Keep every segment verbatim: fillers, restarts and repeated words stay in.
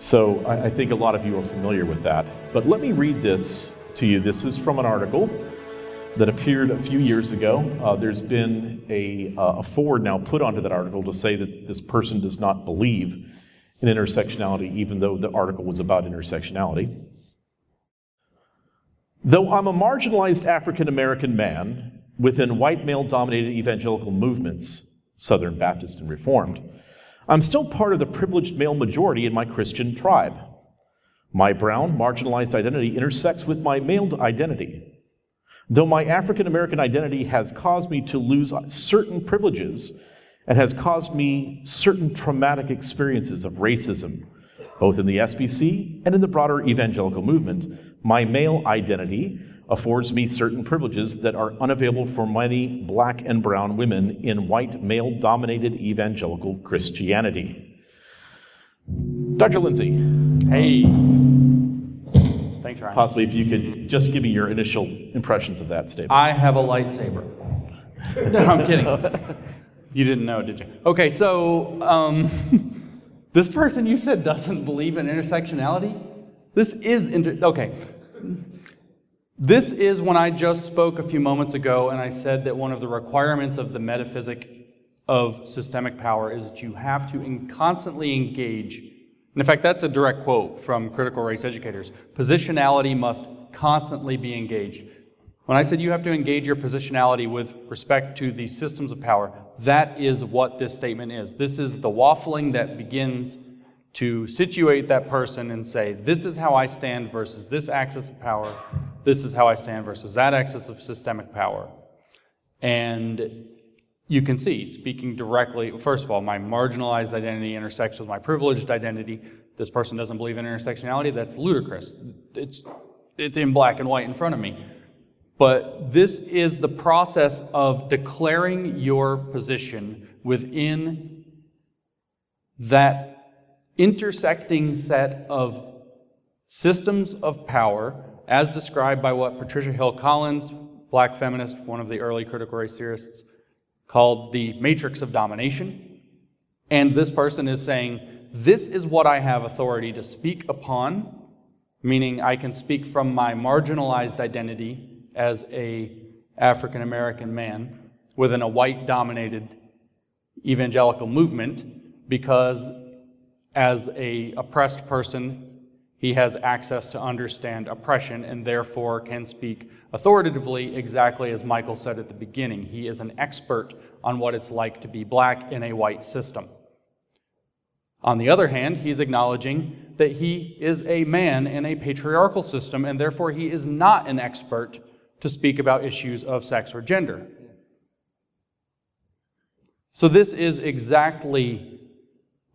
So I, I think a lot of you are familiar with that. But let me read this to you. This is from an article that appeared a few years ago. Uh, there's been a, uh, a forward now put onto that article to say that this person does not believe in intersectionality, even though the article was about intersectionality. Though I'm a marginalized African-American man within white male-dominated evangelical movements, Southern Baptist and Reformed, I'm still part of the privileged male majority in my Christian tribe. My brown, marginalized identity intersects with my male identity. Though my African-American identity has caused me to lose certain privileges and has caused me certain traumatic experiences of racism, both in the S B C and in the broader evangelical movement, my male identity affords me certain privileges that are unavailable for many black and brown women in white male-dominated evangelical Christianity. Doctor Lindsay. Hey. Thanks, Ryan. Possibly if you could just give me your initial impressions of that statement. I have a lightsaber. No, I'm kidding. You didn't know, did you? Okay, so um, this person you said doesn't believe in intersectionality? This is, inter- okay. This is when I just spoke a few moments ago and I said that one of the requirements of the metaphysic of systemic power is that you have to in- constantly engage. And in fact, that's a direct quote from critical race educators. Positionality must constantly be engaged. When I said you have to engage your positionality with respect to the systems of power, that is what this statement is. This is the waffling that begins to situate that person and say, this is how I stand versus this axis of power, this is how I stand versus that axis of systemic power. And you can see, speaking directly, first of all, my marginalized identity intersects with my privileged identity. This person doesn't believe in intersectionality. That's ludicrous. It's, it's in black and white in front of me. But this is the process of declaring your position within that intersecting set of systems of power, as described by what Patricia Hill Collins, black feminist, one of the early critical race theorists, called the matrix of domination. And this person is saying, this is what I have authority to speak upon, meaning I can speak from my marginalized identity as a African-American man within a white-dominated evangelical movement, because as an oppressed person, he has access to understand oppression and therefore can speak authoritatively, exactly as Michael said at the beginning. He is an expert on what it's like to be black in a white system. On the other hand, he's acknowledging that he is a man in a patriarchal system and therefore he is not an expert to speak about issues of sex or gender. So this is exactly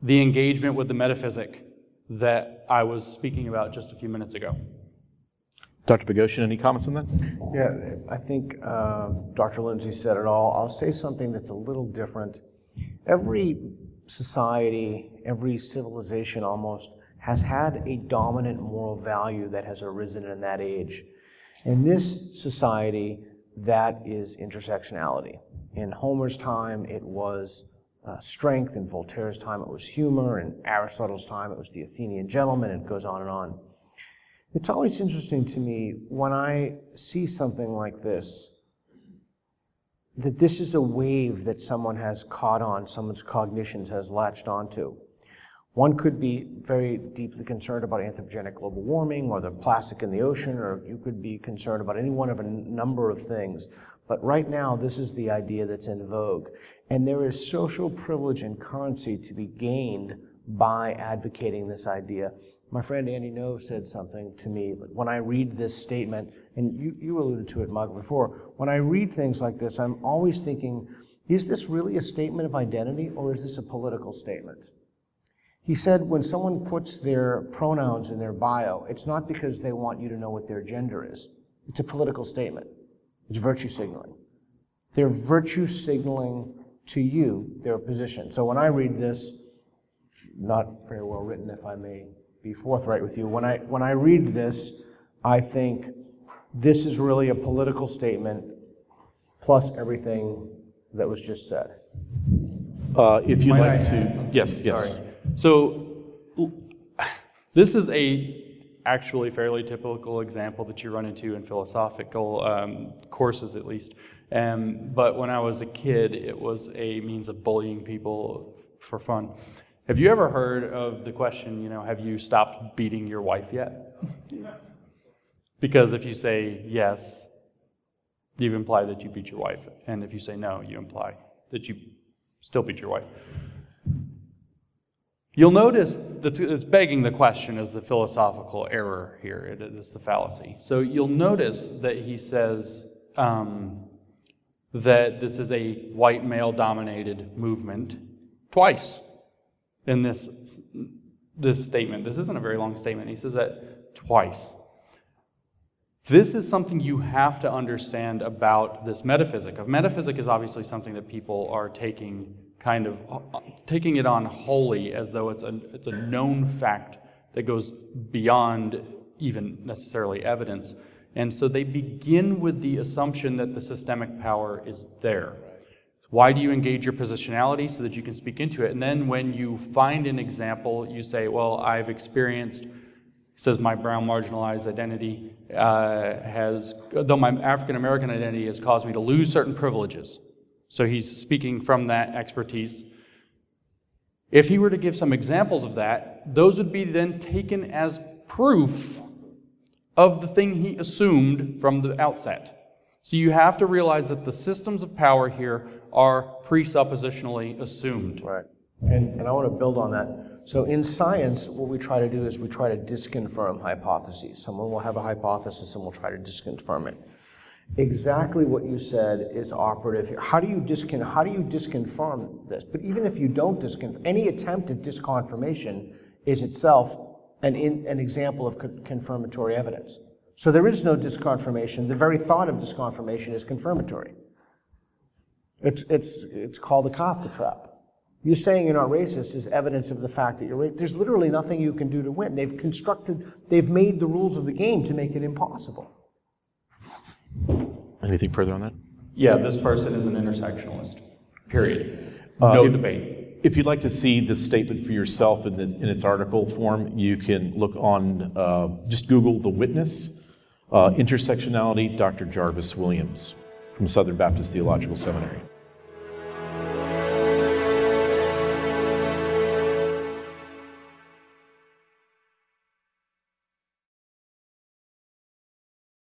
the engagement with the metaphysic that I was speaking about just a few minutes ago. Doctor Boghossian, any comments on that? Yeah, I think uh, Doctor Lindsay said it all. I'll say something that's a little different. Every society, every civilization almost, has had a dominant moral value that has arisen in that age. In this society, that is intersectionality. In Homer's time, it was Uh, strength. In Voltaire's time it was humor, in Aristotle's time it was the Athenian gentleman, and it goes on and on. It's always interesting to me when I see something like this, that this is a wave that someone has caught on, someone's cognitions has latched onto. One could be very deeply concerned about anthropogenic global warming or the plastic in the ocean, or you could be concerned about any one of a n- number of things. But right now, this is the idea that's in vogue. And there is social privilege and currency to be gained by advocating this idea. My friend Andy Noe said something to me when I read this statement, and you, you alluded to it, Michael, before. When I read things like this, I'm always thinking, is this really a statement of identity, or is this a political statement? He said when someone puts their pronouns in their bio, it's not because they want you to know what their gender is. It's a political statement. It's virtue signaling. They're virtue signaling to you their position. So when I read this, not very well written if I may be forthright with you, when I when I read this, I think this is really a political statement plus everything that was just said. Uh, if you'd Might like I to, yes, yes. Sorry. So This is a actually fairly typical example that you run into in philosophical um, courses, at least. Um, but when I was a kid, it was a means of bullying people for fun. Have you ever heard of the question, you know, have you stopped beating your wife yet? Yes. Because if you say yes, you imply that you beat your wife. And if you say no, you imply that you still beat your wife. You'll notice that it's begging the question is the philosophical error here. It is the fallacy. So you'll notice that he says um, that this is a white male-dominated movement twice in this, this statement. This isn't a very long statement. He says that twice. This is something you have to understand about this metaphysic. Of metaphysic is obviously something that people are taking kind of taking it on wholly as though it's a, it's a known fact that goes beyond even necessarily evidence. And so they begin with the assumption that the systemic power is there. Why do you engage your positionality? So that you can speak into it. And then when you find an example, you say, well, I've experienced, says my brown marginalized identity uh, has, though my African-American identity has caused me to lose certain privileges. So he's speaking from that expertise. If he were to give some examples of that, those would be then taken as proof of the thing he assumed from the outset. So you have to realize that the systems of power here are presuppositionally assumed. Right. And, and I want to build on that. So in science, what we try to do is we try to disconfirm hypotheses. Someone will have a hypothesis and we'll try to disconfirm it. Exactly what you said is operative here. How do you discon? How do you disconfirm this? But even if you don't disconfirm, any attempt at disconfirmation is itself an in, an example of co- confirmatory evidence. So there is no disconfirmation. The very thought of disconfirmation is confirmatory. It's it's it's called the Kafka trap. You saying you're not racist is evidence of the fact that you're racist. There's literally nothing you can do to win. They've constructed, they've made the rules of the game to make it impossible. Anything further on that? Yeah, this person is an intersectionalist, period. Uh, no if, debate. If you'd like to see this statement for yourself in, this, in its article form, you can look on, uh, just Google The Witness, uh, Intersectionality, Doctor Jarvis Williams from Southern Baptist Theological Seminary.